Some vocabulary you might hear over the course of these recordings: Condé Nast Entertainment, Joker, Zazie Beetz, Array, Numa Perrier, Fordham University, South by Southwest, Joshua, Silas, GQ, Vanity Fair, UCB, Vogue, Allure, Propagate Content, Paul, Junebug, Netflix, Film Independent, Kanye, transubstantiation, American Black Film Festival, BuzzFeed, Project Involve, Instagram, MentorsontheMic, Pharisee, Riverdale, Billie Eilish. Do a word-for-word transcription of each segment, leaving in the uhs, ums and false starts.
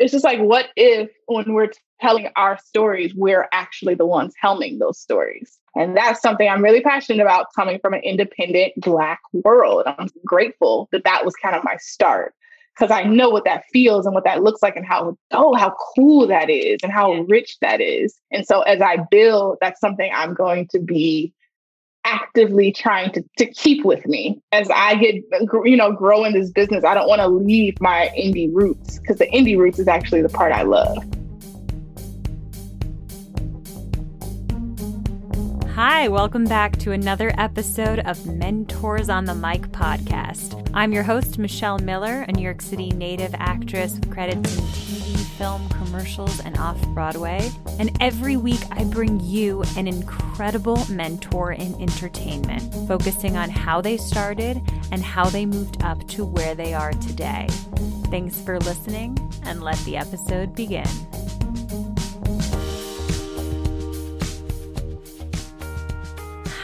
it's just like, what if when we're telling our stories, we're actually the ones helming those stories? And that's something I'm really passionate about coming from an independent Black world. I'm grateful that that was kind of my start, because I know what that feels and what that looks like and how, oh, how cool that is and how rich that is. And so as I build, that's something I'm going to be actively trying to, to keep with me as I get, you know, grow in this business. I don't want to leave my indie roots, because the indie roots is actually the part I love. Hi, welcome back to another episode of Mentors on the Mic podcast. I'm your host, Michelle Miller, a New York City native actress with credits in T V, film, commercials, and off-Broadway. And every week I bring you an incredible mentor in entertainment, focusing on how they started and how they moved up to where they are today. Thanks for listening, and let the episode begin.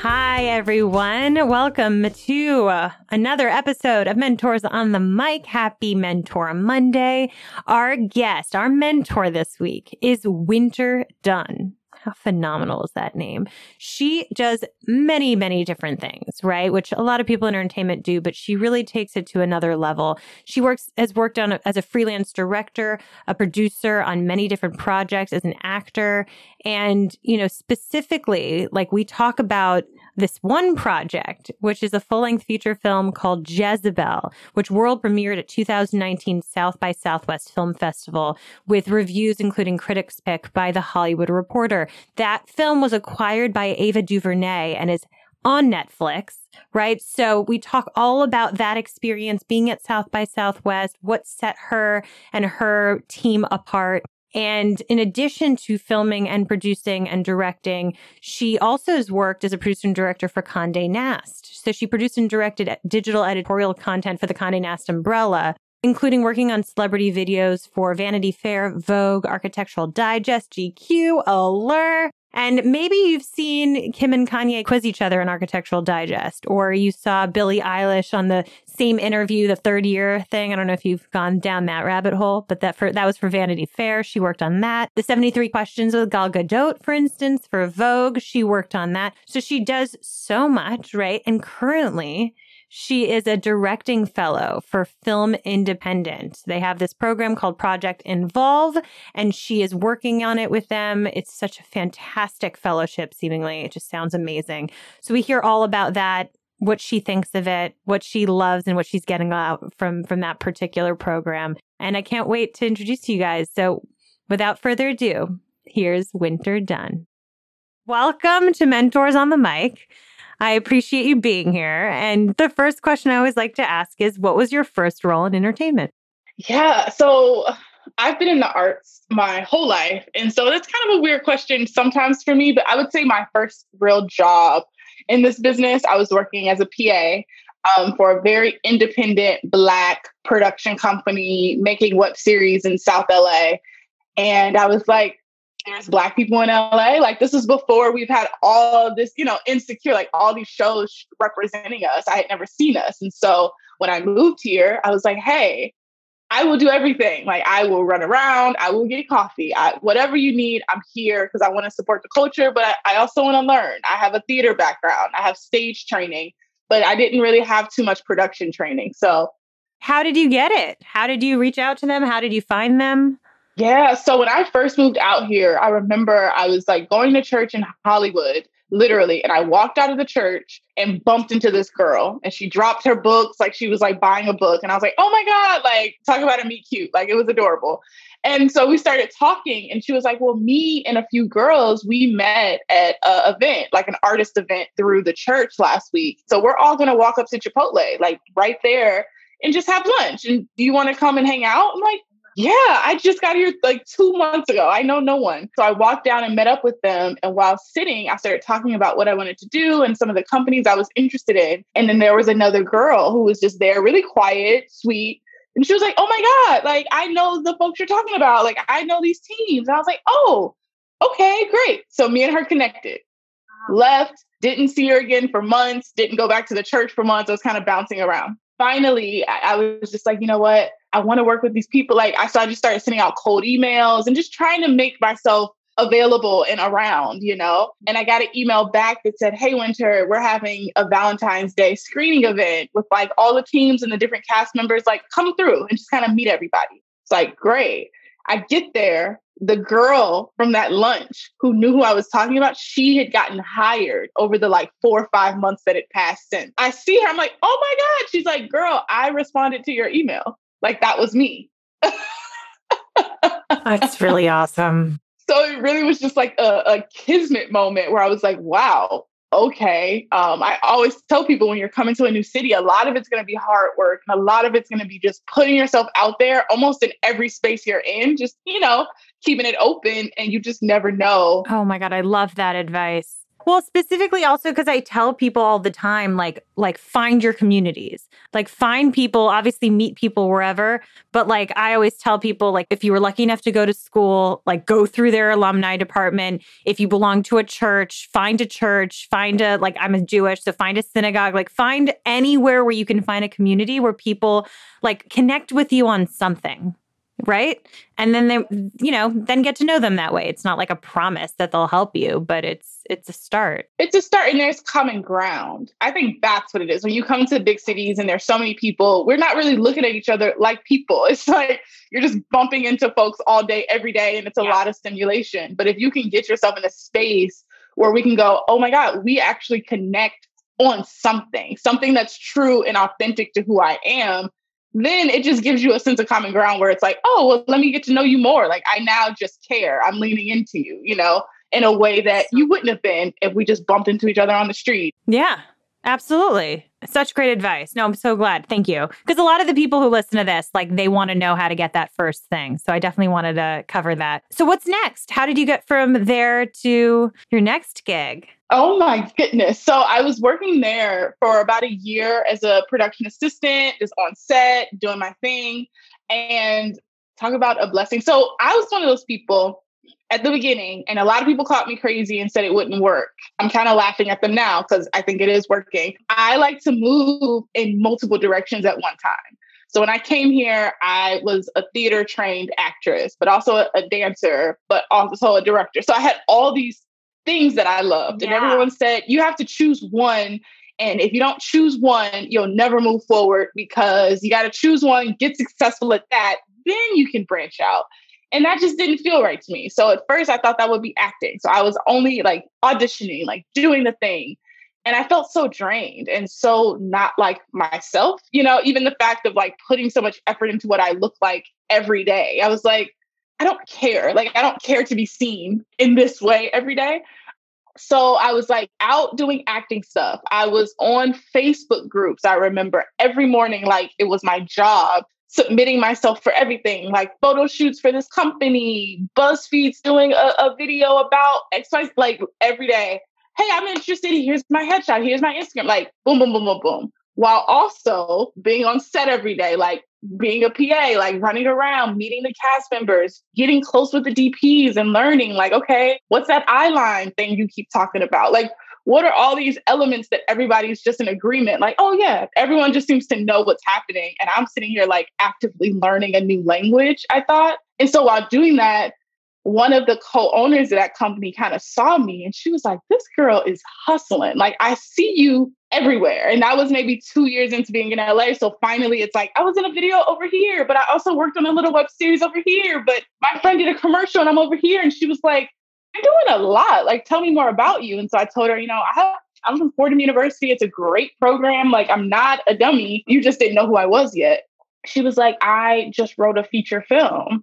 Hi, everyone. Welcome to uh, another episode of Mentors on the Mic. Happy Mentor Monday. Our guest, our mentor this week is Winter Dunn. How phenomenal is that name? She does many, many different things, right? Which a lot of people in entertainment do, but she really takes it to another level. She works has worked on as a freelance director, a producer on many different projects, as an actor. And, you know, specifically, like we talk about this one project, which is a full-length feature film called Jezebel, which world premiered at two thousand nineteen South by Southwest Film Festival, with reviews including Critics' Pick by The Hollywood Reporter. That film was acquired by Ava DuVernay and is on Netflix, right? So we talk all about that experience, being at South by Southwest, what set her and her team apart. And in addition to filming and producing and directing, she also has worked as a producer and director for Condé Nast. So she produced and directed digital editorial content for the Condé Nast umbrella, including working on celebrity videos for Vanity Fair, Vogue, Architectural Digest, G Q, Allure. And maybe you've seen Kim and Kanye quiz each other in Architectural Digest, or you saw Billie Eilish on the same interview, the third year thing. I don't know if you've gone down that rabbit hole, but that for, that was for Vanity Fair. She worked on that. The seventy-three Questions with Gal Gadot, for instance, for Vogue, she worked on that. So she does so much, right? And currently, she is a directing fellow for Film Independent. They have this program called Project Involve, and she is working on it with them. It's such a fantastic fellowship, seemingly. It just sounds amazing. So we hear all about that, what she thinks of it, what she loves, and what she's getting out from, from that particular program. And I can't wait to introduce to you guys. So without further ado, here's Winter Dunn. Welcome to Mentors on the Mic. I appreciate you being here. And the first question I always like to ask is, what was your first role in entertainment? Yeah, so I've been in the arts my whole life. And so that's kind of a weird question sometimes for me, but I would say my first real job in this business, I was working as a P A um, for a very independent Black production company making web series in South L A. And I was like, there's Black people in L A. Like, this is before we've had all this, you know, Insecure, like all these shows representing us. I had never seen us. And so when I moved here, I was like, hey, I will do everything. Like, I will run around. I will get coffee. I, whatever you need, I'm here because I want to support the culture. But I, I also want to learn. I have a theater background. I have stage training, but I didn't really have too much production training. So how did you get it? How did you reach out to them? How did you find them? Yeah. So when I first moved out here, I remember I was like going to church in Hollywood, literally. And I walked out of the church and bumped into this girl, and she dropped her books. Like, she was like buying a book. And I was like, oh my God, like, talk about a meet cute. Like, it was adorable. And so we started talking, and she was like, well, me and a few girls, we met at an event, like an artist event through the church last week. So we're all going to walk up to Chipotle, like right there, and just have lunch. And do you want to come and hang out? I'm like, yeah, I just got here like two months ago. I know no one. So I walked down and met up with them. And while sitting, I started talking about what I wanted to do and some of the companies I was interested in. And then there was another girl who was just there, really quiet, sweet. And she was like, oh my God, like, I know the folks you're talking about. Like, I know these teams. And I was like, oh, okay, great. So me and her connected. Wow. Left, didn't see her again for months, didn't go back to the church for months. I was kind of bouncing around. Finally, I, I was just like, you know what? I want to work with these people. Like I, so I just started sending out cold emails and just trying to make myself available and around, you know? And I got an email back that said, hey, Winter, we're having a Valentine's Day screening event with like all the teams and the different cast members, like come through and just kind of meet everybody. It's like, great. I get there. The girl from that lunch who knew who I was talking about, she had gotten hired over the like four or five months that it passed since. I see her. I'm like, oh my God. She's like, girl, I responded to your email. Like that was me. That's really awesome. So it really was just like a, a kismet moment where I was like, wow, okay. Um, I always tell people when you're coming to a new city, a lot of it's going to be hard work. And a lot of it's going to be just putting yourself out there almost in every space you're in, just, you know, keeping it open and you just never know. Oh my God. I love that advice. Well, specifically also because I tell people all the time, like, like find your communities, like find people, obviously meet people wherever. But like, I always tell people, like, if you were lucky enough to go to school, like go through their alumni department. If you belong to a church, find a church, find a, like I'm a Jewish, so find a synagogue, like find anywhere where you can find a community where people like connect with you on something. Right. And then they, you know, then get to know them that way. It's not like a promise that they'll help you, but it's it's a start. It's a start and there's common ground. I think that's what it is. When you come to big cities and there's so many people, we're not really looking at each other like people. It's like you're just bumping into folks all day, every day. And it's a yeah. lot of stimulation. But if you can get yourself in a space where we can go, oh, my God, we actually connect on something, something that's true and authentic to who I am. Then it just gives you a sense of common ground where it's like, oh, well, let me get to know you more. Like, I now just care. I'm leaning into you, you know, in a way that you wouldn't have been if we just bumped into each other on the street. Yeah, absolutely. Such great advice. No, I'm so glad. Thank you. Because a lot of the people who listen to this, like, they want to know how to get that first thing. So I definitely wanted to cover that. So what's next? How did you get from there to your next gig? Oh my goodness. So I was working there for about a year as a production assistant, just on set, doing my thing, and talk about a blessing. So I was one of those people at the beginning, and a lot of people called me crazy and said it wouldn't work. I'm kind of laughing at them now because I think it is working. I like to move in multiple directions at one time. So when I came here, I was a theater trained actress, but also a, a dancer, but also a director. So I had all these things that I loved. Yeah. And everyone said, you have to choose one. And if you don't choose one, you'll never move forward because you got to choose one, get successful at that, then you can branch out. And that just didn't feel right to me. So at first I thought that would be acting. So I was only like auditioning, like doing the thing. And I felt so drained and so not like myself, you know, even the fact of like putting so much effort into what I look like every day. I was like, I don't care. Like, I don't care to be seen in this way every day. So I was like out doing acting stuff. I was on Facebook groups. I remember every morning, like it was my job, submitting myself for everything, like photo shoots for this company, BuzzFeed's doing a, a video about X Y Z, like every day. Hey, I'm interested. Here's my headshot. Here's my Instagram. Like boom, boom, boom, boom, boom. While also being on set every day, like being a P A, like running around, meeting the cast members, getting close with the D Ps and learning like, okay, what's that eye line thing you keep talking about? Like, what are all these elements that everybody's just in agreement? Like, oh yeah, everyone just seems to know what's happening. And I'm sitting here like actively learning a new language, I thought. And so while doing that, one of the co-owners of that company kind of saw me and she was like, this girl is hustling. Like, I see you everywhere. And that was maybe two years into being in L A. So finally it's like, I was in a video over here, but I also worked on a little web series over here, but my friend did a commercial and I'm over here. And she was like, I'm doing a lot. Like, tell me more about you. And so I told her, you know, I have, I'm from Fordham University. It's a great program. Like, I'm not a dummy. You just didn't know who I was yet. She was like, I just wrote a feature film.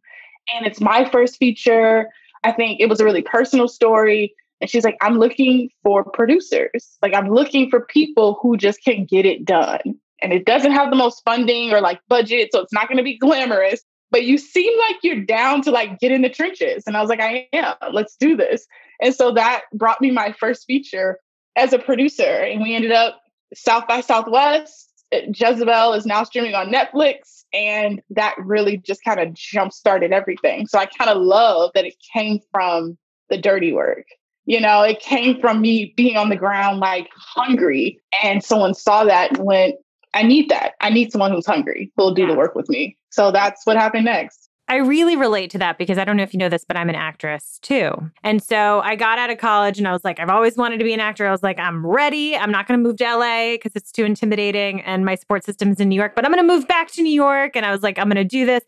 And it's my first feature. I think it was a really personal story. And she's like, I'm looking for producers. Like, I'm looking for people who just can get it done. And it doesn't have the most funding or like budget. So it's not going to be glamorous. But you seem like you're down to like get in the trenches. And I was like, I am. Let's do this. And so that brought me my first feature as a producer. And we ended up South by Southwest. Jezebel is now streaming on Netflix, and that really just kind of jump-started everything. So I kind of love that it came from the dirty work. You know, it came from me being on the ground, like hungry. And someone saw that and went, I need that. I need someone who's hungry who'll do the work with me. So that's what happened next. I really relate to that because I don't know if you know this, but I'm an actress too. And so I got out of college and I was like, I've always wanted to be an actor. I was like, I'm ready. I'm not going to move to L A because it's too intimidating and my sports system's in New York, but I'm going to move back to New York. And I was like, I'm going to do this.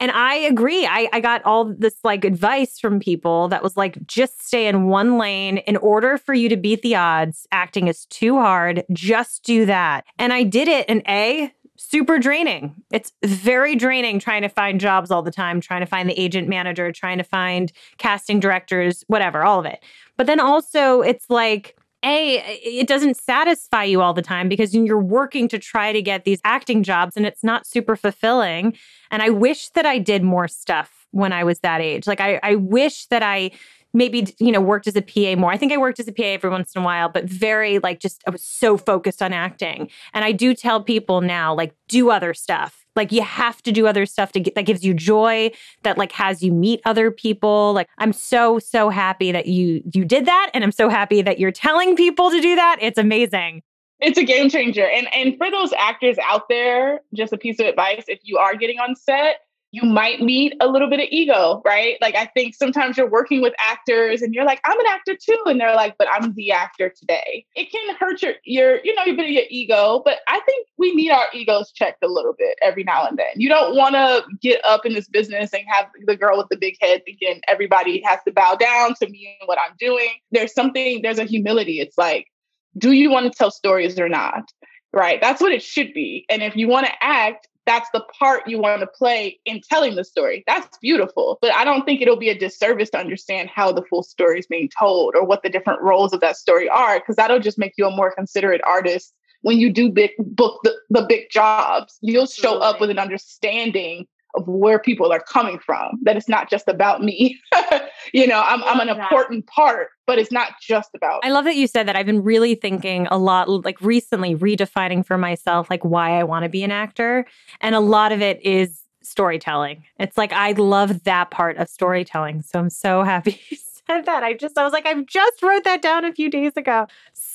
And I agree. I, I got all this like advice from people that was like, just stay in one lane. In order for you to beat the odds, acting is too hard. Just do that. And I did it. And A, super draining. It's very draining trying to find jobs all the time, trying to find the agent manager, trying to find casting directors, whatever, all of it. But then also it's like, A, it doesn't satisfy you all the time because you're working to try to get these acting jobs and it's not super fulfilling. And I wish that I did more stuff when I was that age. Like I, I wish that I maybe, you know, worked as a P A more. I think I worked as a P A every once in a while, but very like just I was so focused on acting. And I do tell people now, like, do other stuff. Like you have to do other stuff to get, that gives you joy, that like has you meet other people. Like I'm so, so happy that you you did that. And I'm so happy that you're telling people to do that. It's amazing. It's a game changer. And and for those actors out there, just a piece of advice, if you are getting on set, you might meet a little bit of ego, right? Like I think sometimes you're working with actors and you're like, I'm an actor too. And they're like, but I'm the actor today. It can hurt your, your you know, a bit of your ego, but I think we need our egos checked a little bit every now and then. You don't want to get up in this business and have the girl with the big head thinking everybody has to bow down to me and what I'm doing. There's something, there's a humility. It's like, do you want to tell stories or not? Right? That's what it should be. And if you want to act, that's the part you want to play in telling the story. That's beautiful. But I don't think it'll be a disservice to understand how the full story is being told or what the different roles of that story are, because that'll just make you a more considerate artist. When you do big book the, the big jobs, you'll show up with an understanding of where people are coming from, that it's not just about me. you know, I'm, I'm an important part, but it's not just about. I love that you said that. I've been really thinking a lot, like recently redefining for myself, like why I want to be an actor. And a lot of it is storytelling. It's like, I love that part of storytelling. So I'm so happy you said that. I just, I was like, I just wrote that down a few days ago.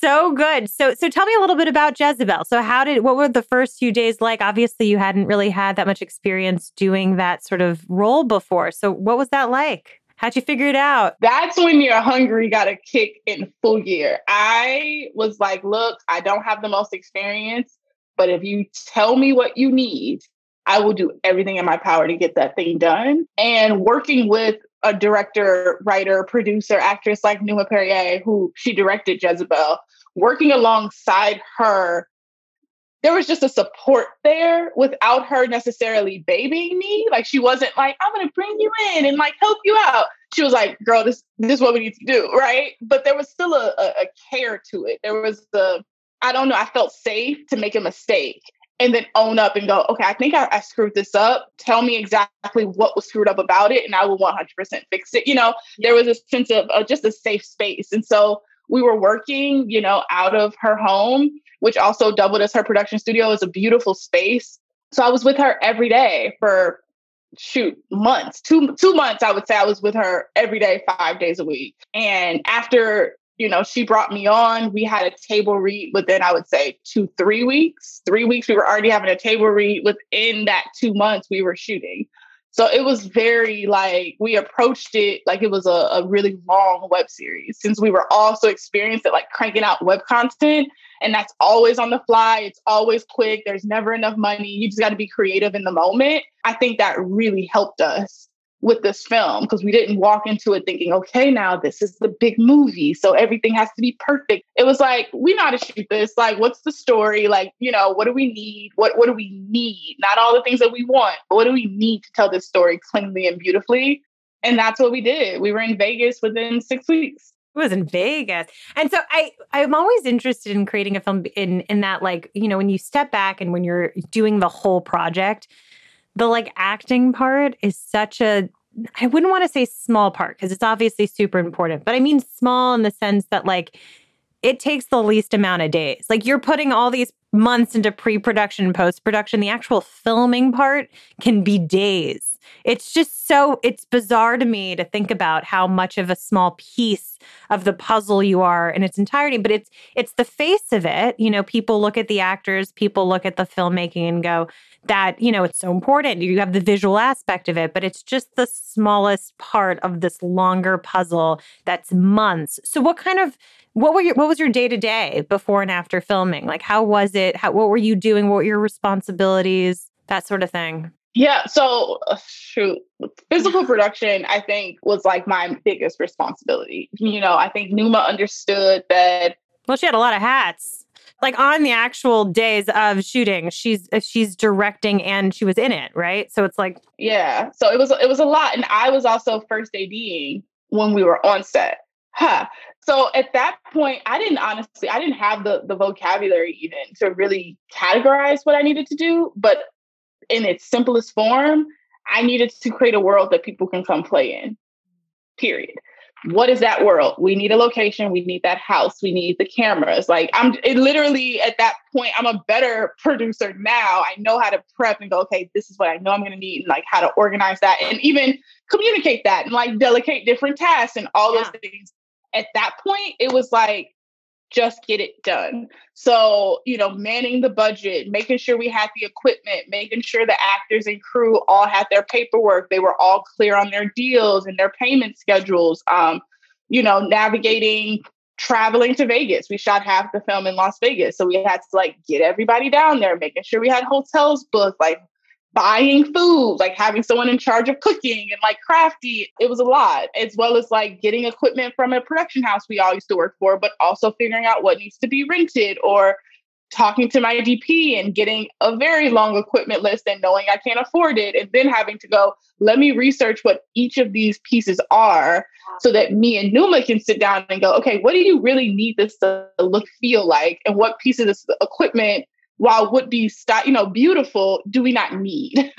So good. So so tell me a little bit about Jezebel. So how did, what were the first few days like? Obviously, you hadn't really had that much experience doing that sort of role before. So what was that like? How'd you figure it out? That's when you're hungry, got a kick in full gear. I was like, look, I don't have the most experience, but if you tell me what you need, I will do everything in my power to get that thing done. And working with a director, writer, producer, actress like Numa Perrier, who she directed Jezebel, working alongside her, there was just a support there without her necessarily babying me. Like she wasn't like, I'm going to bring you in and like help you out. She was like, girl, this, this is what we need to do, right? But there was still a, a, a care to it. There was the, I don't know, I felt safe to make a mistake and then own up and go, okay, I think I, I screwed this up. Tell me exactly what was screwed up about it, and I will one hundred percent fix it. You know, there was a sense of uh, just a safe space. And so we were working, you know, out of her home, which also doubled as her production studio. It was a beautiful space. So I was with her every day for, shoot, months, two, two months, I would say I was with her every day, five days a week. And after you know, she brought me on. We had a table read within, I would say, two, three weeks. Three weeks, we were already having a table read. Within that two months, we were shooting. So it was very, like, we approached it like it was a, a really long web series, since we were all so experienced at, like, cranking out web content. And that's always on the fly. It's always quick. There's never enough money. You just got to be creative in the moment. I think that really helped us with this film, because we didn't walk into it thinking, okay, now this is the big movie, so everything has to be perfect. It was like, we know how to shoot this. Like, what's the story? Like, you know, what do we need? What what do we need? Not all the things that we want, but what do we need to tell this story cleanly and beautifully? And that's what we did. We were in Vegas within six weeks. It was in Vegas. And so I, I'm always interested in creating a film in in that, like, you know, when you step back and when you're doing the whole project, the like acting part is such a, I wouldn't want to say small part because it's obviously super important, but I mean small in the sense that like it takes the least amount of days. Like you're putting all these months into pre-production and post-production. The actual filming part can be days. It's just so, it's bizarre to me to think about how much of a small piece of the puzzle you are in its entirety, but it's it's the face of it. You know, people look at the actors, people look at the filmmaking and go that, you know, it's so important. You have the visual aspect of it, but it's just the smallest part of this longer puzzle that's months. So what kind of, what were your, what was your day-to-day before and after filming? Like, how was it? How, what were you doing? What were your responsibilities? That sort of thing. Yeah. So shoot, physical production, I think, was like my biggest responsibility. You know, I think Numa understood that. Well, she had a lot of hats. Like on the actual days of shooting, she's she's directing and she was in it, right? So it's like, yeah. So it was it was a lot, and I was also first A D'ing when we were on set. Huh. So at that point, I didn't honestly, I didn't have the the vocabulary even to really categorize what I needed to do, but in its simplest form, I needed to create a world that people can come play in, period. What is that world? We need a location. We need that house. We need the cameras. Like I'm it literally at that point, I'm a better producer now. I know how to prep and go, okay, this is what I know I'm going to need, and like how to organize that and even communicate that and like delegate different tasks and all yeah. those things. At that point, it was like, just get it done. So, you know, manning the budget, making sure we had the equipment, making sure the actors and crew all had their paperwork. They were all clear on their deals and their payment schedules. Um, you know, navigating, traveling to Vegas. We shot half the film in Las Vegas. So we had to like get everybody down there, making sure we had hotels booked, like buying food, like having someone in charge of cooking and like crafty. It was a lot, as well as like getting equipment from a production house we all used to work for, but also figuring out what needs to be rented or talking to my D P and getting a very long equipment list and knowing I can't afford it. And then having to go, let me research what each of these pieces are so that me and Numa can sit down and go, okay, what do you really need this to look, feel like? And what pieces of this equipment, while would be, you know, beautiful, do we not need?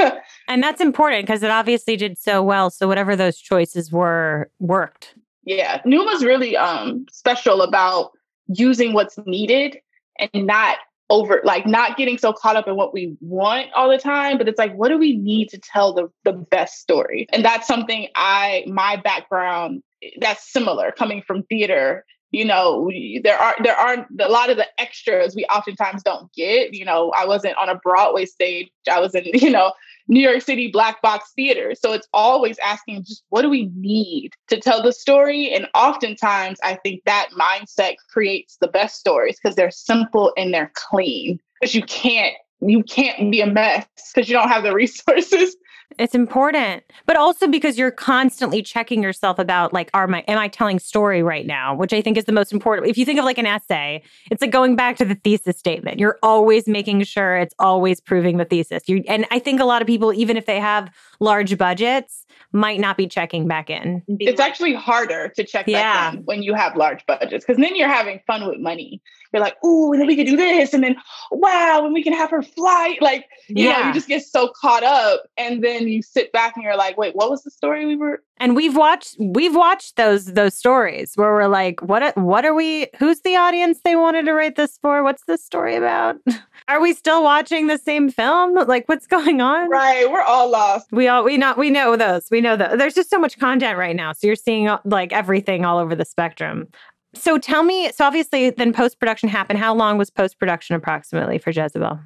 And that's important because it obviously did so well. So whatever those choices were, worked. Yeah. Numa's really um, special about using what's needed and not over, like not getting so caught up in what we want all the time. But it's like, what do we need to tell the, the best story? And that's something I, my background, that's similar coming from theater. You know, we, there are there aren't a lot of the extras we oftentimes don't get. You know, I wasn't on a Broadway stage. I was in, you know, New York City black box theater. So it's always asking just what do we need to tell the story? And oftentimes I think that mindset creates the best stories because they're simple and they're clean. Because you can't you can't be a mess because you don't have the resources. It's important, but also because you're constantly checking yourself about like, are my, am I telling story right now? Which I think is the most important. If you think of like an essay, it's like going back to the thesis statement. You're always making sure it's always proving the thesis. You, and I think a lot of people, even if they have large budgets, might not be checking back in. It's actually harder to check back yeah. in when you have large budgets, because then you're having fun with money. You're like, ooh, and then we can do this. And then, wow, and we can have her fly. Like, you yeah. know, you just get so caught up. And then you sit back and you're like, wait, what was the story we were? And we've watched we've watched those those stories where we're like, what, what are we? Who's the audience they wanted to write this for? What's this story about? Are we still watching the same film? Like, what's going on? Right. We're all lost. We all we not we know those. We know those. There's just so much content right now. So you're seeing like everything all over the spectrum. So tell me, so obviously then post-production happened. How long was post-production approximately for Jezebel?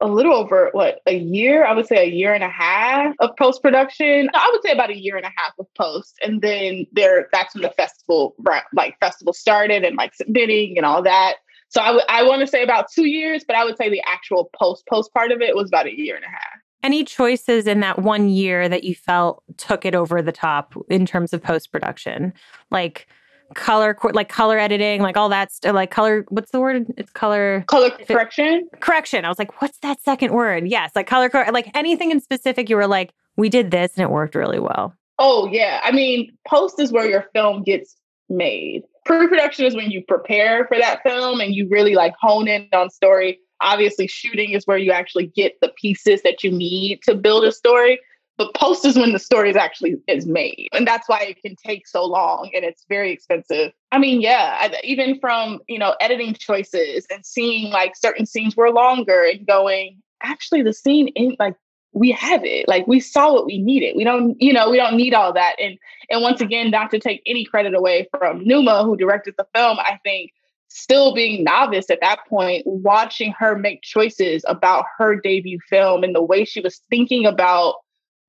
A little over, what, a year? I would say a year and a half of post-production. I would say about a year and a half of post. And then there, that's when the festival, like festival started and like submitting and all that. So I, w- I want to say about two years, but I would say the actual post-post part of it was about a year and a half. Any choices in that one year that you felt took it over the top in terms of post-production? Like... color, like color editing, like all that stuff, like color, what's the word? It's color... Color correction? Correction. I was like, what's that second word? Yes, like color, cor- like anything in specific, you were like, we did this and it worked really well. Oh, yeah. I mean, post is where your film gets made. Pre-production is when you prepare for that film and you really like hone in on story. Obviously, shooting is where you actually get the pieces that you need to build a story. But post is when the story is actually is made. And that's why it can take so long and it's very expensive. I mean, yeah, I, even from, you know, editing choices and seeing like certain scenes were longer and going, actually the scene in like we have it. Like, we saw what we needed. We don't, you know, we don't need all that. And and once again, not to take any credit away from Numa, who directed the film, I think still being novice at that point, watching her make choices about her debut film and the way she was thinking about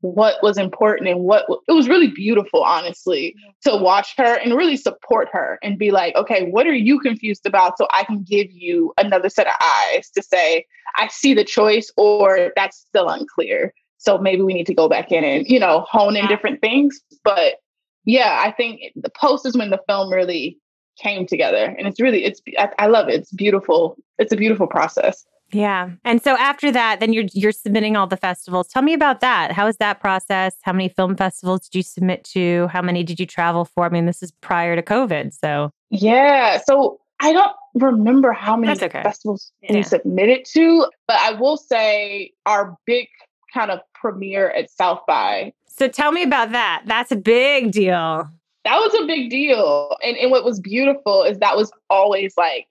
what was important and what it was really beautiful, honestly, to watch her and really support her and be like, okay, what are you confused about? So I can give you another set of eyes to say, I see the choice, or that's still unclear. So maybe we need to go back in and, you know, hone in different things. But yeah, I think the post is when the film really came together, and it's really, it's, I, I love it. It's beautiful. It's a beautiful process. Yeah. And so after that, then you're you're submitting all the festivals. Tell me about that. How is that process? How many film festivals did you submit to? How many did you travel for? I mean, this is prior to COVID. So yeah. So I don't remember how many That's okay. festivals yeah. we submitted to, but I will say our big kind of premiere at South by. So tell me about that. That's a big deal. That was a big deal. And and what was beautiful is that was always like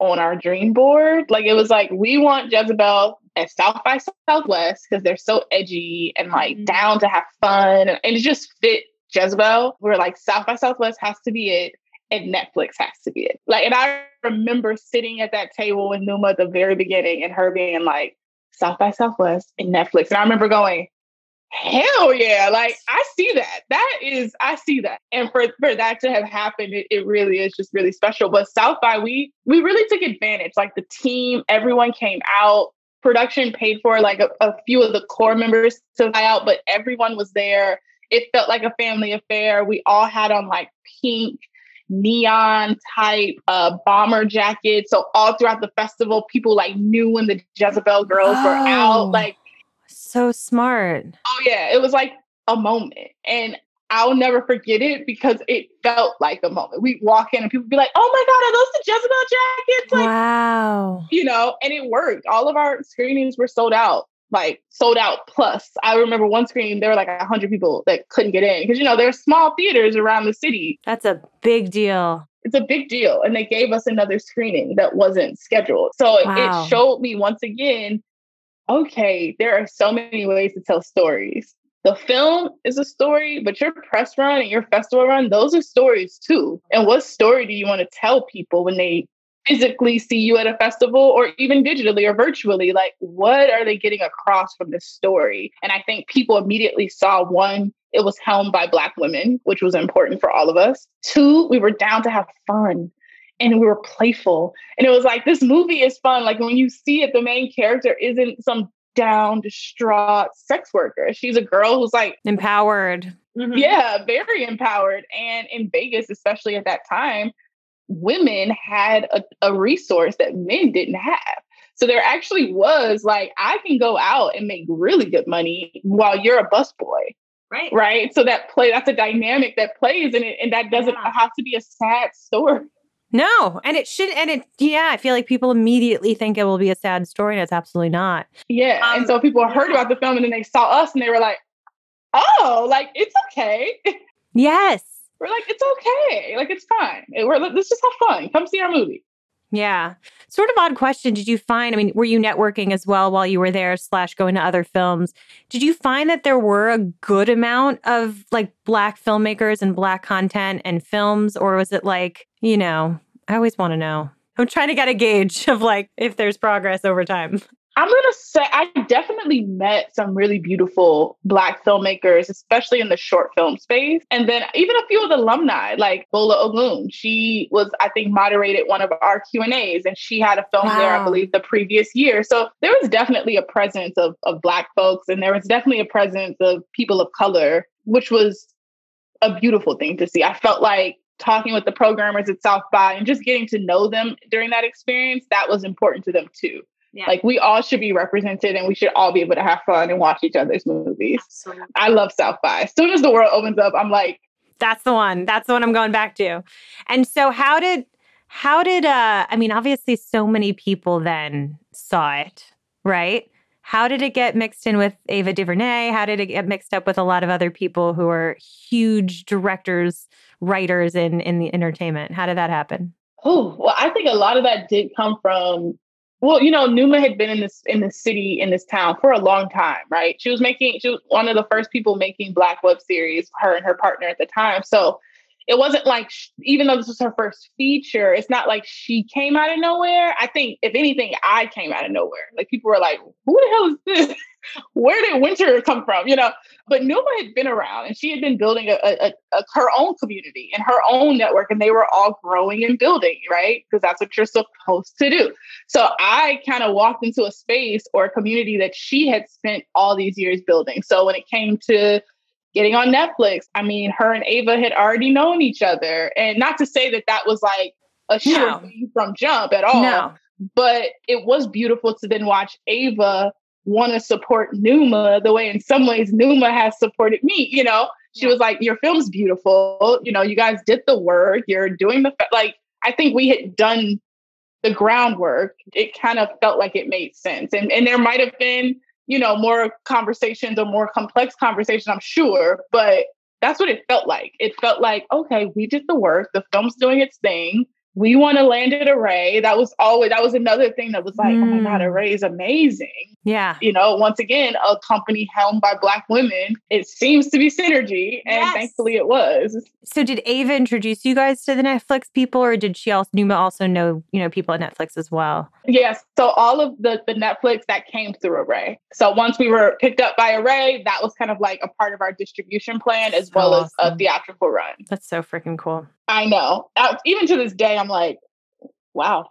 on our dream board. Like, it was like, we want Jezebel at South by Southwest because they're so edgy and like mm-hmm. down to have fun. And it just fit Jezebel. We're like, South by Southwest has to be it, and Netflix has to be it. Like, and I remember sitting at that table with Numa at the very beginning and her being like, South by Southwest and Netflix. And I remember going, hell yeah. Like, I see that. That is, I see that. And for, for that to have happened, it, it really is just really special. But South by, we, we really took advantage. Like, the team, everyone came out. Production paid for like a, a few of the core members to fly out, but everyone was there. It felt like a family affair. We all had on like pink, neon type uh, bomber jackets. So all throughout the festival, people like knew when the Jezebel girls oh. were out. Like, so smart. Oh, yeah. It was like a moment. And I'll never forget it because it felt like a moment. We'd walk in and people would be like, oh my God, are those the Jezebel jackets? Like, wow. You know, and it worked. All of our screenings were sold out, like sold out plus. I remember one screening, there were like one hundred people that couldn't get in because, you know, there's small theaters around the city. That's a big deal. It's a big deal. And they gave us another screening that wasn't scheduled. So wow. it, it showed me once again, okay, there are so many ways to tell stories. The film is a story, but your press run and your festival run, those are stories too. And what story do you want to tell people when they physically see you at a festival, or even digitally or virtually? Like, what are they getting across from this story? And I think people immediately saw, one, it was helmed by Black women, which was important for all of us. Two, we were down to have fun. And we were playful. And it was like, this movie is fun. Like, when you see it, the main character isn't some down, distraught sex worker. She's a girl who's like empowered. Mm-hmm. Yeah, very empowered. And in Vegas, especially at that time, women had a, a resource that men didn't have. So there actually was like, I can go out and make really good money while you're a busboy. Right. Right. So that play, that's a dynamic that plays in it. And that doesn't yeah. have to be a sad story. No. And it should. And it, yeah, I feel like people immediately think it will be a sad story, and it's absolutely not. Yeah. Um, and so people heard about the film, and then they saw us and they were like, oh, like, it's okay. Yes. We're like, it's okay. Like, it's fine. We're, let's just have fun. Come see our movie. Yeah. Sort of odd question. Did you find, I mean, were you networking as well while you were there slash going to other films? Did you find that there were a good amount of like Black filmmakers and Black content and films, or was it like, you know, I always want to know. I'm trying to get a gauge of like if there's progress over time. I'm going to say I definitely met some really beautiful Black filmmakers, especially in the short film space. And then even a few of the alumni, like Bola Ogun, she was, I think, moderated one of our Q and A's, and she had a film wow. there, I believe, the previous year. So there was definitely a presence of, of Black folks, and there was definitely a presence of people of color, which was a beautiful thing to see. I felt like talking with the programmers at South by and just getting to know them during that experience, that was important to them too. Yeah. Like, we all should be represented, and we should all be able to have fun and watch each other's movies. Absolutely. I love South by. As soon as the world opens up, I'm like, that's the one. That's the one I'm going back to. And so how did, how did, uh, I mean, obviously so many people then saw it, right? How did it get mixed in with Ava DuVernay? How did it get mixed up with a lot of other people who are huge directors, writers in, in the entertainment? How did that happen? Oh, well, I think a lot of that did come from Well, you know, Numa had been in this in this city, in this town for a long time, right? She was making, she was one of the first people making Black web series, her and her partner at the time. So it wasn't like, she, even though this was her first feature, it's not like she came out of nowhere. I think, if anything, I came out of nowhere. Like, people were like, who the hell is this? Where did Winter come from? You know, but Numa had been around, and she had been building a, a, a her own community and her own network, and they were all growing and building, right? Because that's what you're supposed to do. So I kind of walked into a space or a community that she had spent all these years building. So when it came to getting on Netflix, I mean, her and Ava had already known each other, and not to say that that was like a sure thing from jump at all, no. But it was beautiful to then watch Ava want to support Numa the way in some ways Numa has supported me. You know, she was like, your film's beautiful. You know, you guys did the work. You're doing the, fa-. like, I think we had done the groundwork. It kind of felt like it made sense. And, and there might've been, you know, more conversations or more complex conversations, I'm sure, but that's what it felt like. It felt like, okay, we did the work. The film's doing its thing. We want to land at Array. That was always, that was another thing that was like, mm. oh my God, Array is amazing. Yeah. You know, once again, a company helmed by Black women. It seems to be synergy. And yes. Thankfully it was. So did Ava introduce you guys to the Netflix people, or did she also, Numa also know, you know, people at Netflix as well? Yes. So all of the, the Netflix that came through Array. So once we were picked up by Array, that was kind of like a part of our distribution plan, as so well awesome. as a theatrical run. That's so freaking cool. I know. I, even to this day, I'm like, wow.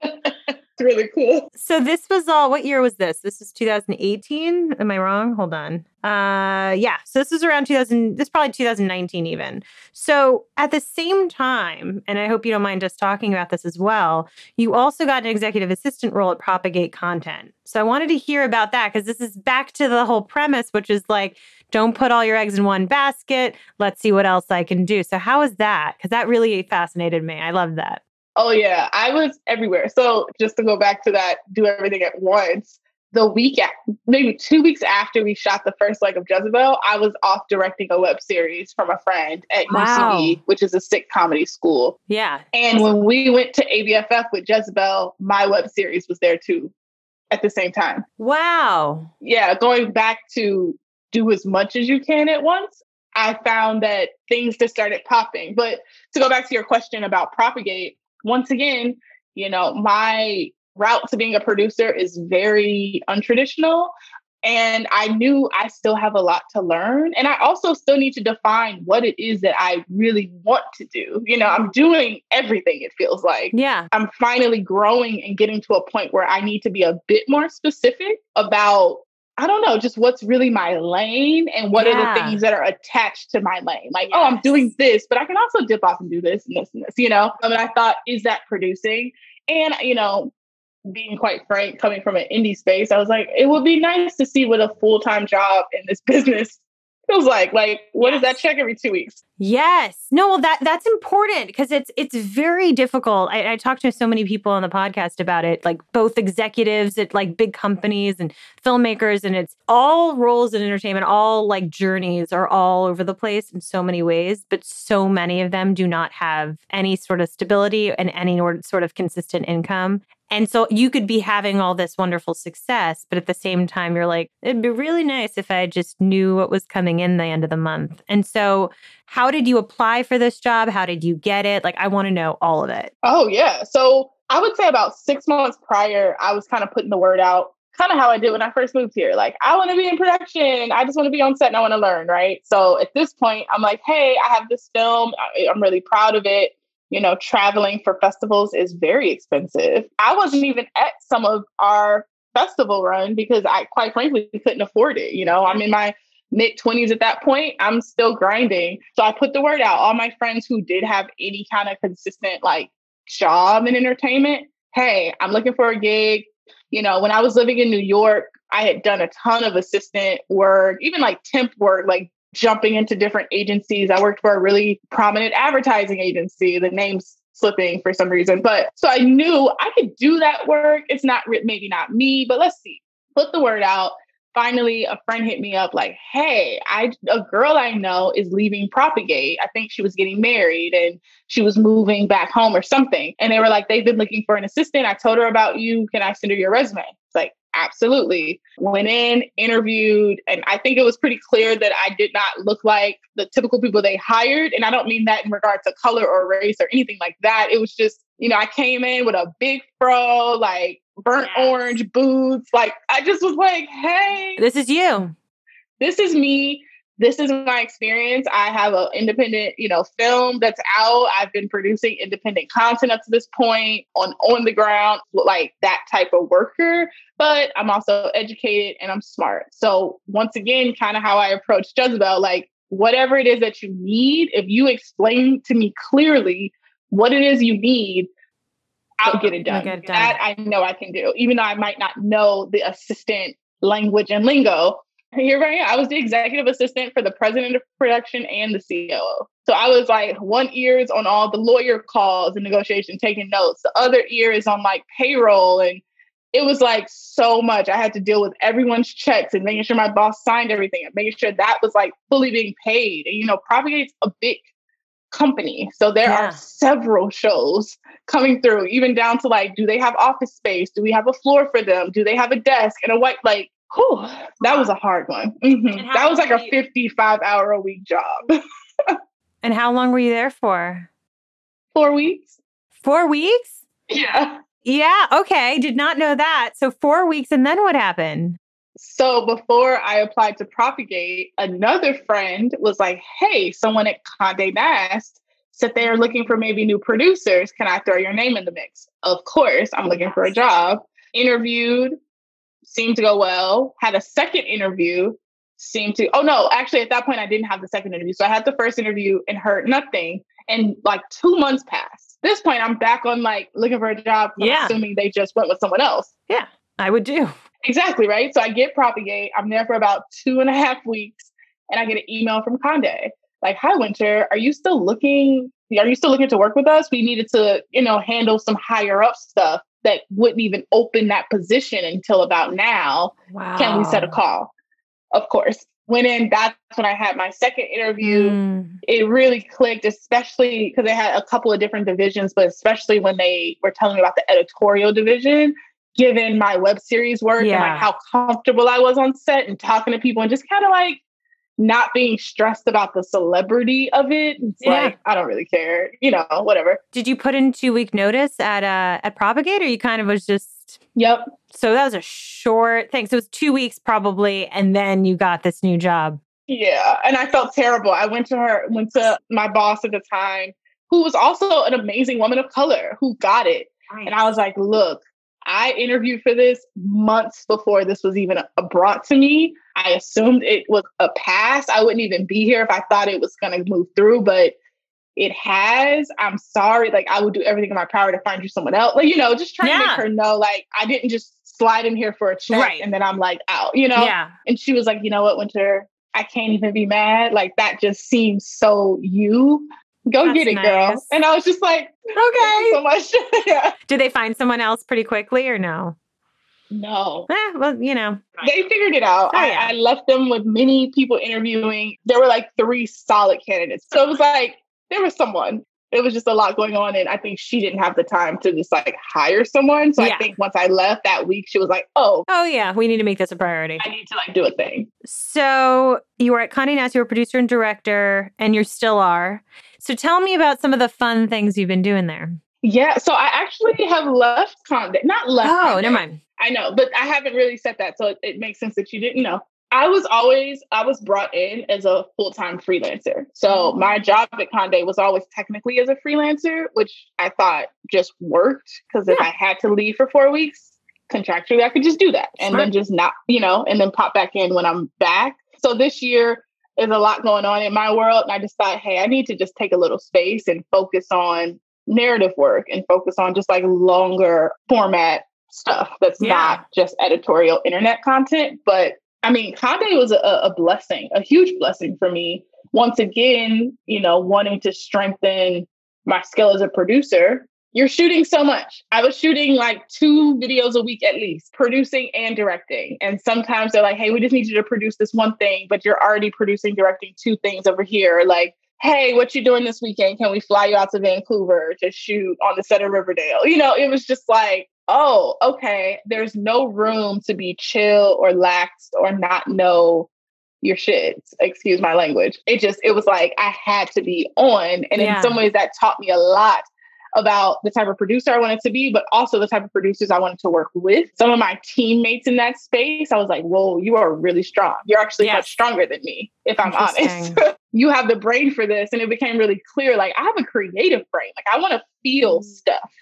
It's really cool. So this was all, what year was this? This was two thousand eighteen. Am I wrong? Hold on. Uh, yeah. So this was around two thousand, this is probably two thousand nineteen even. So at the same time, and I hope you don't mind us talking about this as well, you also got an executive assistant role at Propagate Content. So I wanted to hear about that, because this is back to the whole premise, which is like, don't put all your eggs in one basket. Let's see what else I can do. So how is that? Because that really fascinated me. I love that. Oh, yeah. I was everywhere. So just to go back to that, do everything at once. The week, maybe two weeks after we shot the first leg of Jezebel, I was off directing a web series from a friend at wow. U C B, which is a sick comedy school. Yeah. And when we went to A B F F with Jezebel, my web series was there too at the same time. Wow. Yeah. Going back to do as much as you can at once, I found that things just started popping. But to go back to your question about Propagate, once again, you know, my route to being a producer is very untraditional. And I knew I still have a lot to learn. And I also still need to define what it is that I really want to do. You know, I'm doing everything, it feels like. Yeah. I'm finally growing and getting to a point where I need to be a bit more specific about, I don't know, just what's really my lane and what yeah. are the things that are attached to my lane. Like, yes. oh, I'm doing this, but I can also dip off and do this and this and this, you know? I mean, I thought, is that producing? And, you know, being quite frank, coming from an indie space, I was like, it would be nice to see what a full-time job in this business feels like. Like, what yes. is that check every two weeks? Yes. No, well, that that's important, because it's it's very difficult. I, I talked to so many people on the podcast about it, like both executives at like big companies and filmmakers, and it's all roles in entertainment, all like journeys are all over the place in so many ways, but so many of them do not have any sort of stability and any sort of consistent income. And so you could be having all this wonderful success, but at the same time, you're like, it'd be really nice if I just knew what was coming in the end of the month. And so how did you apply for this job? How did you get it? Like, I want to know all of it. Oh, yeah. So I would say about six months prior, I was kind of putting the word out, kind of how I did when I first moved here. Like, I want to be in production. I just want to be on set and I want to learn, right? So at this point, I'm like, hey, I have this film. I'm really proud of it. You know, traveling for festivals is very expensive. I wasn't even at some of our festival run because I, quite frankly, couldn't afford it. You know, I'm in my mid twenties at that point. I'm still grinding. So I put the word out. All my friends who did have any kind of consistent like job in entertainment, hey, I'm looking for a gig. You know, when I was living in New York, I had done a ton of assistant work, even like temp work, like jumping into different agencies. I worked for a really prominent advertising agency. The name's slipping for some reason. But so I knew I could do that work. It's not maybe not me, but let's see. Put the word out. finally a friend hit me up like, hey, I a girl I know is leaving Propagate. I think she was getting married and she was moving back home or something. And they were like, they've been looking for an assistant. I told her about you. Can I send her your resume? It's like, absolutely. Went in, interviewed, and I think it was pretty clear that I did not look like the typical people they hired. And I don't mean that in regard to color or race or anything like that. It was just, you know, I came in with a big fro, like burnt yes. orange boots. Like, I just was like, hey. This is you. This is me. This is my experience. I have an independent, you know, film that's out. I've been producing independent content up to this point on, on the ground, like that type of worker, but I'm also educated and I'm smart. So once again, kind of how I approached Jezebel, like whatever it is that you need, if you explain to me clearly what it is you need, I'll get it done. Get it done. That I know I can do, even though I might not know the assistant language and lingo. Here I am. I was the executive assistant for the president of production and the C O O. So I was like, one ear is on all the lawyer calls and negotiation, taking notes. The other ear is on like payroll. And it was like so much. I had to deal with everyone's checks and making sure my boss signed everything and making sure that was like fully being paid. And, you know, Propagate's a big company. So there yeah. are several shows coming through, even down to like, do they have office space? Do we have a floor for them? Do they have a desk and a white, like, whew, that was a hard one. Mm-hmm. That was like a fifty-five hour a week job. And how long were you there for? Four weeks. Four weeks? Yeah. Yeah. Okay. Did not know that. So four weeks. And then what happened? So before I applied to Propagate, another friend was like, hey, someone at Condé Nast said they're looking for maybe new producers. Can I throw your name in the mix? Of course. I'm looking for a job. Interviewed. Seemed to go well. Had a second interview. Seemed to, oh no, actually at that point I didn't have the second interview. So I had the first interview and heard nothing. And like two months passed. This point I'm back on like looking for a job. Yeah. I'm assuming they just went with someone else. Yeah, I would do. Exactly, right? So I get Propagate. I'm there for about two and a half weeks. And I get an email from Condé. Like, hi, Winter, are you still looking? Are you still looking to work with us? We needed to, you know, handle some higher up stuff that wouldn't even open that position until about now. Wow. Can we set a call? Of course. Went in, that's when I had my second interview. Mm. It really clicked, especially because they had a couple of different divisions, but especially when they were telling me about the editorial division, given my web series work yeah. and like how comfortable I was on set and talking to people and just kind of like not being stressed about the celebrity of it. It's yeah. like, I don't really care, you know, whatever. Did you put in two week notice at uh, at Propagate, or you kind of was just... Yep. So that was a short thing. So it was two weeks probably, and then you got this new job. Yeah, and I felt terrible. I went to her, went to my boss at the time, who was also an amazing woman of color who got it. Nice. And I was like, look, I interviewed for this months before this was even a- brought to me. I assumed it was a pass. I wouldn't even be here if I thought it was going to move through, but it has. I'm sorry. Like, I would do everything in my power to find you someone else. Like, you know, just trying yeah. to make her know, like, I didn't just slide in here for a check right. and then I'm like out, you know? Yeah. And she was like, you know what, Winter, I can't even be mad. Like, that just seems so you. Go That's get it, nice. Girl. And I was just like, okay. So much. yeah. Did they find someone else pretty quickly or no? No. Eh, well, you know. They figured it out. Oh, I, yeah. I left them with many people interviewing. There were like three solid candidates. So it was like, there was someone. It was just a lot going on. And I think she didn't have the time to just like hire someone. So yeah. I think once I left that week, she was like, oh. Oh, yeah. We need to make this a priority. I need to like do a thing. So you were at Condé Nast. You were producer and director, and you still are. So tell me about some of the fun things you've been doing there. Yeah. So I actually have left Condé. Not left. Oh, Condé. Never mind. I know, but I haven't really said that. So it, it makes sense that you didn't know. I was always, I was brought in as a full-time freelancer. So my job at Condé was always technically as a freelancer, which I thought just worked because yeah. if I had to leave for four weeks, contractually, I could just do that and Smart. Then just not, you know, and then pop back in when I'm back. So this year there's a lot going on in my world. And I just thought, hey, I need to just take a little space and focus on narrative work and focus on just like longer format stuff that's yeah. not just editorial internet content, but I mean, Condé was a, a blessing, a huge blessing for me. Once again, you know, wanting to strengthen my skill as a producer, You're shooting so much. I was shooting like two videos a week at least, producing and directing. And sometimes they're like, hey, we just need you to produce this one thing, but you're already producing, directing two things over here. Like, hey, what you doing this weekend? Can we fly you out to Vancouver to shoot on the set of Riverdale? You know, it was just like, oh, okay, there's no room to be chill or lax or not know your shit. Excuse my language. It just, it was like, I had to be on. And yeah. in some ways that taught me a lot about the type of producer I wanted to be, but also the type of producers I wanted to work with. Some of my teammates in that space, I was like, whoa, you are really strong. You're actually yes. much stronger than me, if I'm honest. You have the brain for this. And it became really clear, like, I have a creative brain. Like, I want to feel stuff.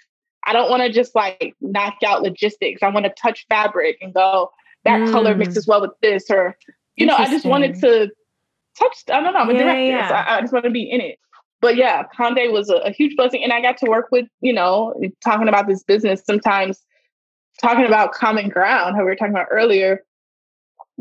I don't want to just like knock out logistics. I want to touch fabric and go, that mm. color mixes well with this. Or, you know, I just wanted to touch, I don't know, I'm a yeah, director. Yeah. So I, I just want to be in it. But yeah, Condé was a, a huge blessing. And I got to work with, you know, talking about this business, sometimes talking about common ground, how we were talking about earlier.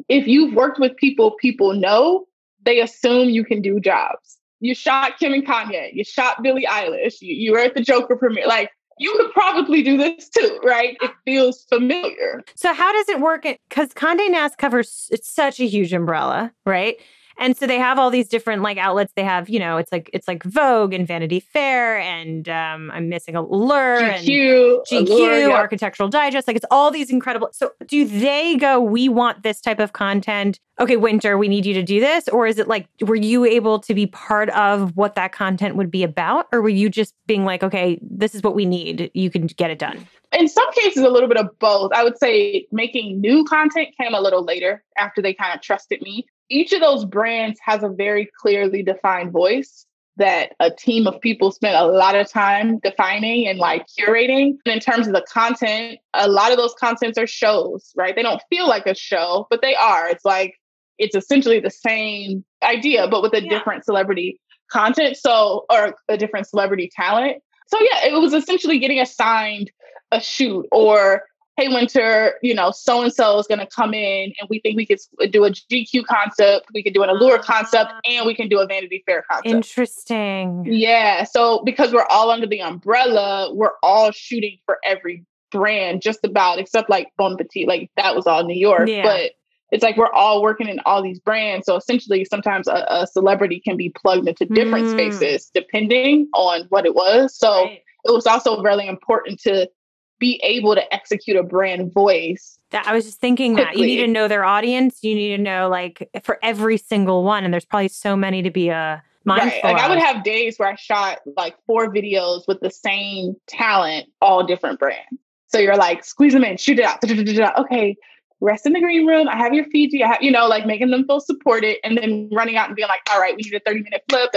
If you've worked with people, people know, they assume you can do jobs. You shot Kim and Kanye, you shot Billie Eilish, you, you were at the Joker premiere. Like, you could probably do this too, right? It feels familiar. So how does it work? Because Condé Nast covers, it's such a huge umbrella, right? And so they have all these different like outlets. They have, you know, it's like it's like Vogue and Vanity Fair and um, I'm missing Allure G Q, and G Q, Allure, yeah. Architectural Digest. Like it's all these incredible. So do they go, we want this type of content. Okay, Winter, we need you to do this. Or is it like, were you able to be part of what that content would be about? Or were you just being like, okay, this is what we need. You can get it done. In some cases, a little bit of both. I would say making new content came a little later after they kind of trusted me. Each of those brands has a very clearly defined voice that a team of people spent a lot of time defining and like curating. And in terms of the content, a lot of those contents are shows, right? They don't feel like a show, but they are. It's like, it's essentially the same idea, but with a yeah. different celebrity content. So, or a different celebrity talent. So yeah, it was essentially getting assigned a shoot or hey, Winter, you know, so-and-so is going to come in and we think we could do a G Q concept, we could do an Allure concept, and we can do a Vanity Fair concept. Interesting. Yeah. So because we're all under the umbrella, we're all shooting for every brand just about, except like Bon Appétit, like that was all New York. Yeah. But it's like we're all working in all these brands. So essentially sometimes a, a celebrity can be plugged into different mm. spaces depending on what it was. So right. it was also really important to be able to execute a brand voice. That I was just thinking quickly. That you need to know their audience. You need to know like for every single one. And there's probably so many to be uh, mindful right. Like of. I would have days where I shot like four videos with the same talent, all different brands. So you're like, squeeze them in, shoot it out. Okay, rest in the green room. I have your Fiji. I have, you know, like making them feel supported and then running out and being like, all right, we need a thirty minute flip.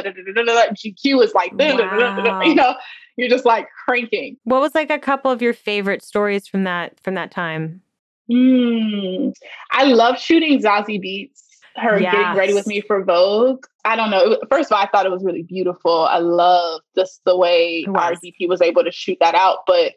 G Q is like, wow. you know, you're just like cranking. What was like a couple of your favorite stories from that, from that time? Mm, I love shooting Zazie Beetz, her yes. getting ready with me for Vogue. I don't know. First of all, I thought it was really beautiful. I love just the way our D P was able to shoot that out. But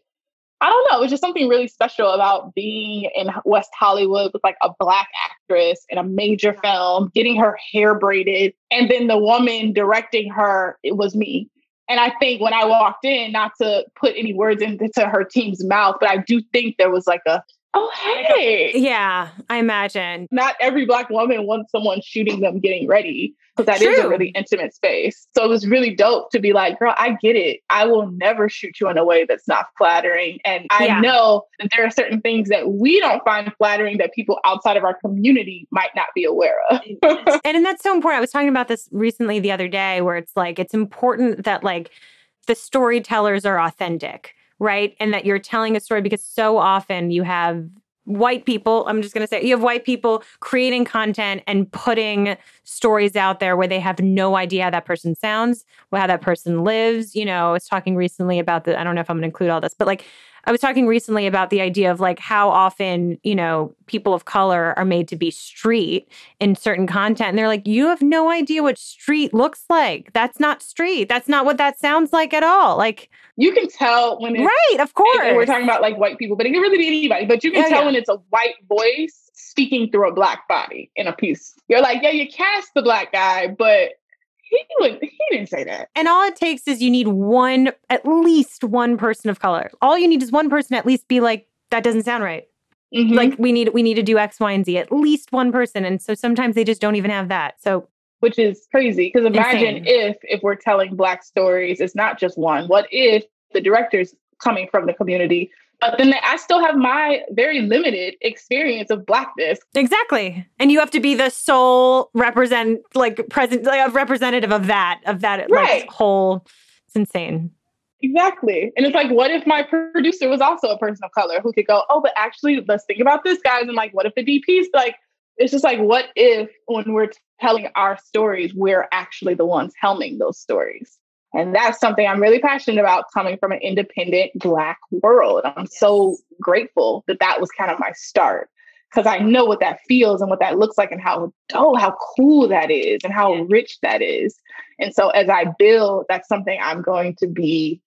I don't know. It was just something really special about being in West Hollywood with like a Black actress in a major film, getting her hair braided. And then the woman directing her, it was me. And I think when I walked in, not to put any words into her team's mouth, but I do think there was like a, oh, hey. Yeah, I imagine. Not every Black woman wants someone shooting them getting ready. Because that True. Is a really intimate space. So it was really dope to be like, girl, I get it. I will never shoot you in a way that's not flattering. And I yeah. know that there are certain things that we don't find flattering that people outside of our community might not be aware of. and, and that's so important. I was talking about this recently the other day where it's like, it's important that like the storytellers are authentic, right? And that you're telling a story because so often you have white people, I'm just going to say, you have white people creating content and putting stories out there where they have no idea how that person sounds, how that person lives. You know, I was talking recently about the, I don't know if I'm going to include all this, but like, I was talking recently about the idea of like how often, you know, people of color are made to be street in certain content. And they're like, you have no idea what street looks like. That's not street. That's not what that sounds like at all. Like you can tell when it's right, of course. And we're talking about like white people, but it can really be anybody. But you can yeah, tell yeah. when it's a white voice speaking through a Black body in a piece. You're like, yeah, you cast the Black guy, but he would, he didn't say that. And all it takes is you need one, at least one person of color. All you need is one person at least be like, that doesn't sound right. Mm-hmm. Like we need we need to do X, Y, and Z. At least one person. And so sometimes they just don't even have that. So which is crazy because imagine insane. if if we're telling Black stories, it's not just one. What if the director's coming from the community? But then I still have my very limited experience of Blackness. Exactly. And you have to be the sole represent, like, present, like a representative of that, of that right. like, whole, it's insane. Exactly. And it's like, what if my producer was also a person of color who could go, oh, but actually, let's think about this, guys. And like, what if the D P's like, it's just like, what if when we're telling our stories, we're actually the ones helming those stories? And that's something I'm really passionate about coming from an independent Black world. I'm yes. so grateful that that was kind of my start because I know what that feels and what that looks like and how, oh, how cool that is and how yeah. rich that is. And so as I build, that's something I'm going to be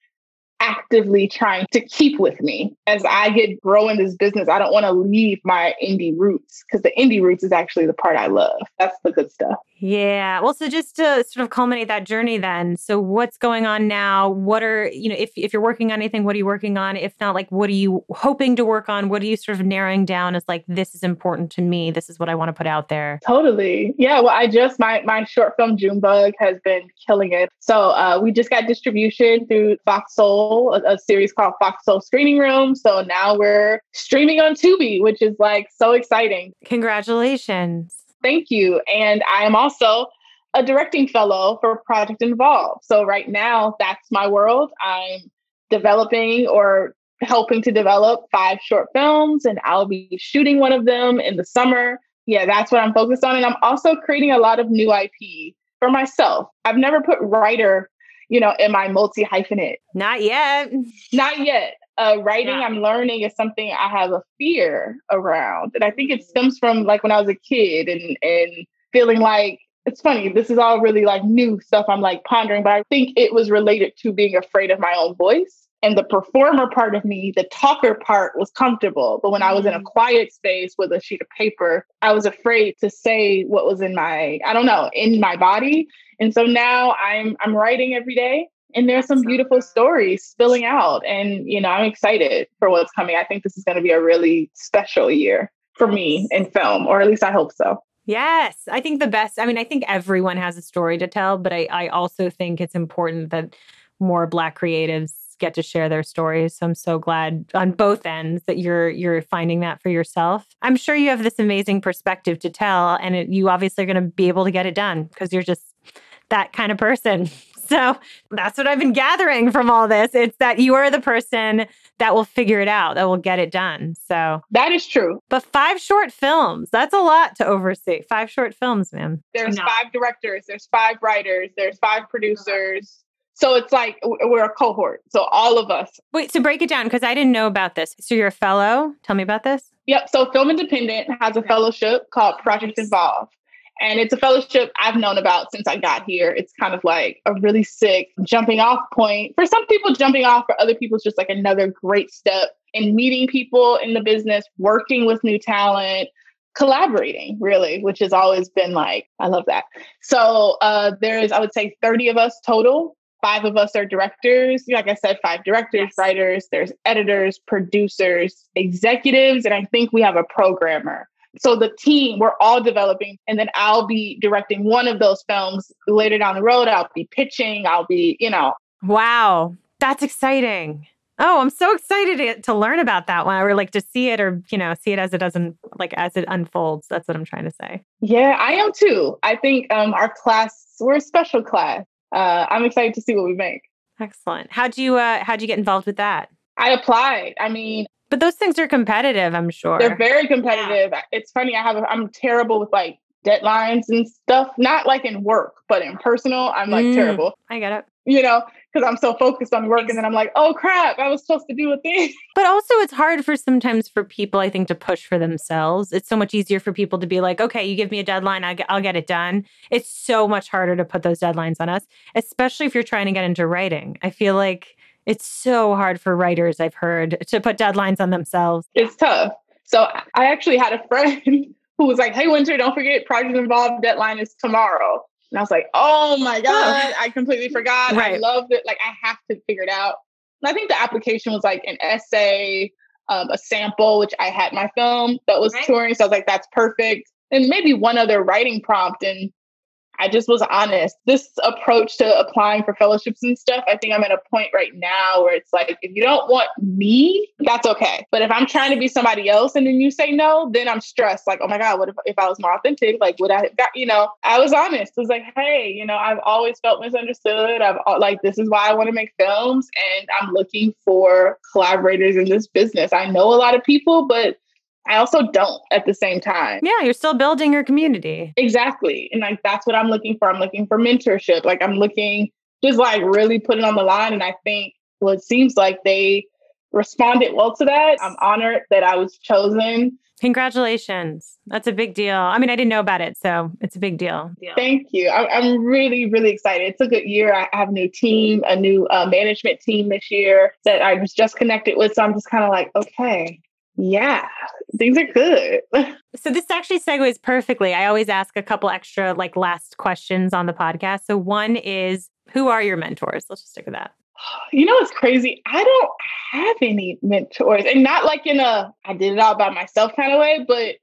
actively trying to keep with me. As I get grow in this business, I don't want to leave my indie roots because the indie roots is actually the part I love. That's the good stuff. Yeah. Well, so just to sort of culminate that journey then. So what's going on now? What are, you know, if, if you're working on anything, what are you working on? If not, like, what are you hoping to work on? What are you sort of narrowing down as like, this is important to me. This is what I want to put out there. Totally. Yeah. Well, I just, my, my short film Junebug has been killing it. So uh, we just got distribution through FoxSoul, A, a series called FoxSoul Screening Room. So now we're streaming on Tubi, which is like so exciting. Congratulations. Thank you. And I am also a directing fellow for Project Involve. So right now, that's my world. I'm developing or helping to develop five short films, and I'll be shooting one of them in the summer. Yeah, that's what I'm focused on. And I'm also creating a lot of new I P for myself. I've never put writer You know, am I multi-hyphenate? Not yet. Not yet. Uh, writing, yeah. I'm learning is something I have a fear around. And I think it stems from like when I was a kid and, and feeling like, it's funny, this is all really like new stuff I'm like pondering, but I think it was related to being afraid of my own voice. And the performer part of me, the talker part was comfortable. But when I was in a quiet space with a sheet of paper, I was afraid to say what was in my, I don't know, in my body. And so now I'm I'm writing every day. And there's some beautiful stories spilling out. And, you know, I'm excited for what's coming. I think this is going to be a really special year for me in film, or at least I hope so. Yes, I think the best. I mean, I think everyone has a story to tell, but I, I also think it's important that more Black creatives get to share their stories. So I'm so glad on both ends that you're you're finding that for yourself. I'm sure you have this amazing perspective to tell, and it, you obviously are going to be able to get it done because you're just that kind of person. So that's what I've been gathering from all this. It's that you are the person that will figure it out, that will get it done. So that is true. But five short films, that's a lot to oversee. Five short films, man. There's no. five directors, there's five writers, there's five producers. So it's like we're a cohort. So all of us. Wait, so break it down because I didn't know about this. So you're a fellow. Tell me about this. Yep. So Film Independent has a fellowship called Project Involve. And it's a fellowship I've known about since I got here. It's kind of like a really sick jumping off point. For some people, jumping off. For other people, it's just like another great step in meeting people in the business, working with new talent, collaborating, really, which has always been like, I love that. So uh, there is, I would say, thirty of us total. Five of us are directors. Like I said, five directors, yes. writers, there's editors, producers, executives, and I think we have a programmer. So the team, we're all developing, and then I'll be directing one of those films later down the road. I'll be pitching. I'll be, you know. Wow. That's exciting. Oh, I'm so excited to learn about that one, or like to see it, or, you know, see it as it doesn't, like as it unfolds. That's what I'm trying to say. Yeah, I am too. I think um, our class, we're a special class. Uh, I'm excited to see what we make. Excellent. How'd you, uh, how'd you get involved with that? I applied. I mean... But those things are competitive, I'm sure. They're very competitive. Yeah. It's funny. I have, a, I'm terrible with like deadlines and stuff. Not like in work, but in personal, I'm like mm, terrible. I get it. You know, because I'm so focused on work and then I'm like, oh crap, I was supposed to do a thing. But also it's hard for sometimes for people, I think, to push for themselves. It's so much easier for people to be like, okay, you give me a deadline, I'll get, I'll get it done. It's so much harder to put those deadlines on us, especially if you're trying to get into writing. I feel like it's so hard for writers, I've heard, to put deadlines on themselves. It's tough. So I actually had a friend who was like, hey, Winter, don't forget Project Involved deadline is tomorrow. And I was like, oh my God, I completely forgot. Right. I loved it. Like, I have to figure it out. And I think the application was like an essay, um, a sample, which I had my film that was right. touring. So I was like, that's perfect. And maybe one other writing prompt. And I just was honest. This approach to applying for fellowships and stuff, I think I'm at a point right now where it's like, if you don't want me, that's okay. But if I'm trying to be somebody else and then you say no, then I'm stressed. Like, oh my God, what if, if I was more authentic? Like, would I have got, you know, I was honest. I was like, hey, you know, I've always felt misunderstood. I've like, this is why I want to make films. And I'm looking for collaborators in this business. I know a lot of people, but I also don't at the same time. Yeah, you're still building your community. Exactly. And like, that's what I'm looking for. I'm looking for mentorship. Like, I'm looking, just like really putting on the line. And I think, well, it seems like they responded well to that. I'm honored that I was chosen. Congratulations. That's a big deal. I mean, I didn't know about it, so it's a big deal. Thank you. I- I'm really, really excited. It's a good year. I have a new team, a new uh, management team this year that I was just connected with. So I'm just kind of like, okay. Yeah, things are good. So this actually segues perfectly. I always ask a couple extra like last questions on the podcast. So one is, who are your mentors? Let's just stick with that. You know, it's crazy. I don't have any mentors, and not like in a, I did it all by myself kind of way, but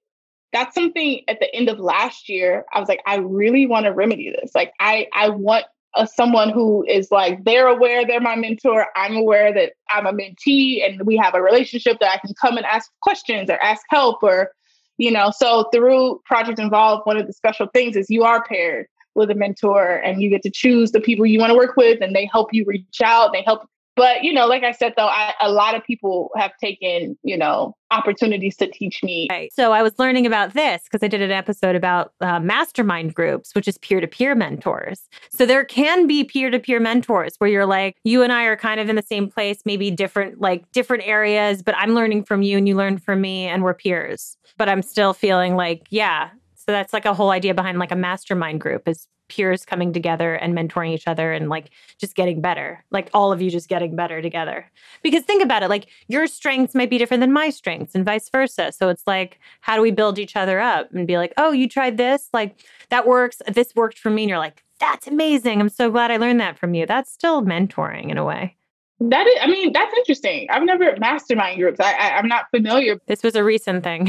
that's something at the end of last year, I was like, I really want to remedy this. Like I, I want Uh, someone who is like, they're aware they're my mentor. I'm aware that I'm a mentee and we have a relationship that I can come and ask questions or ask help or, you know, so through Project Involve, one of the special things is you are paired with a mentor and you get to choose the people you want to work with and they help you reach out. They help. But, you know, like I said, though, I, a lot of people have taken, you know, opportunities to teach me. Right. So I was learning about this because I did an episode about uh, mastermind groups, which is peer-to-peer mentors. So there can be peer-to-peer mentors where you're like, you and I are kind of in the same place, maybe different, like different areas, but I'm learning from you and you learn from me and we're peers. But I'm still feeling like, yeah. So that's like a whole idea behind like a mastermind group is peers coming together and mentoring each other and like just getting better, like all of you just getting better together. Because think about it, like your strengths might be different than my strengths and vice versa. So it's like, how do we build each other up and be like, oh, you tried this, like that works. This worked for me. And you're like, that's amazing. I'm so glad I learned that from you. That's still mentoring in a way. That is, I mean, that's interesting. I've never mastermind groups. I, I, I'm not familiar. This was a recent thing.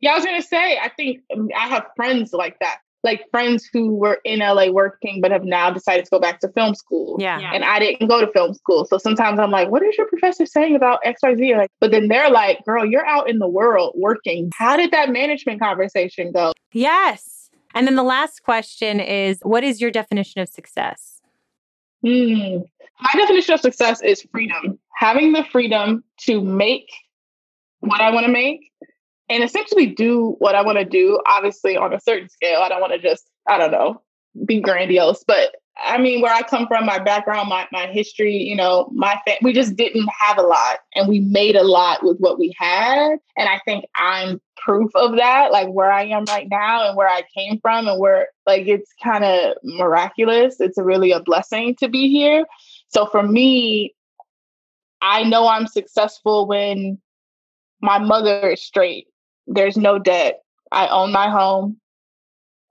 Yeah, I was going to say, I think I have friends like that, like friends who were in L A working, but have now decided to go back to film school. Yeah. yeah. And I didn't go to film school. So sometimes I'm like, what is your professor saying about X, Y, Z? Like, but then they're like, girl, you're out in the world working. How did that management conversation go? Yes. And then the last question is, what is your definition of success? Mm. My definition of success is freedom. Having the freedom to make what I want to make and essentially do what I want to do, obviously on a certain scale. I don't want to just, I don't know, be grandiose. But I mean, where I come from, my background, my my history, you know, my fa- we just didn't have a lot and we made a lot with what we had. And I think I'm proof of that, like where I am right now and where I came from and where like it's kind of miraculous. It's a really a blessing to be here. So for me, I know I'm successful when my mother is straight. There's no debt. I own my home.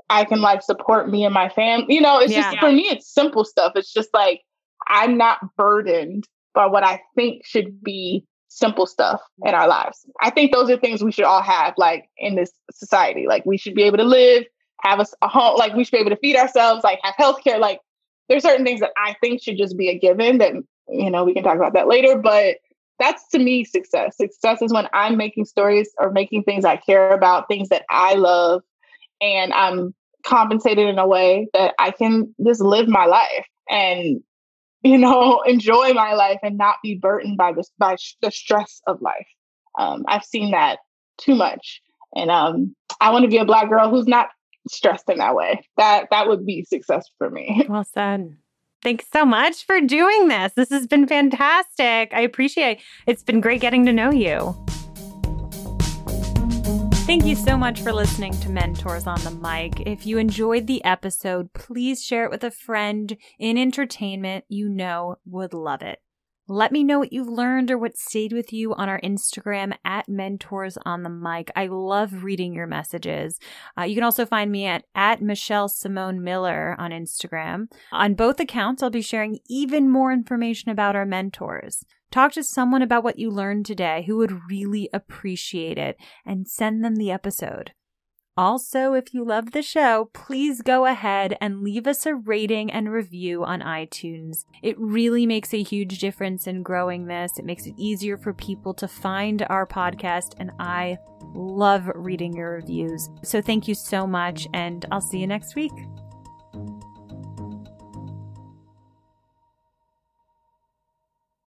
I can like support me and my family. You know, it's yeah. just for me, it's simple stuff. It's just like, I'm not burdened by what I think should be simple stuff in our lives. I think those are things we should all have like in this society. Like we should be able to live, have a, a home, like we should be able to feed ourselves, like have healthcare. Like there's certain things that I think should just be a given that, you know, we can talk about that later, but that's to me success. Success is when I'm making stories or making things I care about, things that I love, and I'm compensated in a way that I can just live my life and, you know, enjoy my life and not be burdened by this, by sh- the stress of life. Um, I've seen that too much. And um, I want to be a Black girl who's not stressed in that way. That, that would be success for me. Well said. Thanks so much for doing this. This has been fantastic. I appreciate it. It's been great getting to know you. Thank you so much for listening to Mentors on the Mic. If you enjoyed the episode, please share it with a friend in entertainment you know would love it. Let me know what you've learned or what stayed with you on our Instagram at MentorsontheMic. I love reading your messages. Uh, you can also find me at, at MichelleSimoneMiller on Instagram. On both accounts, I'll be sharing even more information about our mentors. Talk to someone about what you learned today who would really appreciate it and send them the episode. Also, if you love the show, please go ahead and leave us a rating and review on iTunes. It really makes a huge difference in growing this. It makes it easier for people to find our podcast, and I love reading your reviews. So thank you so much, and I'll see you next week.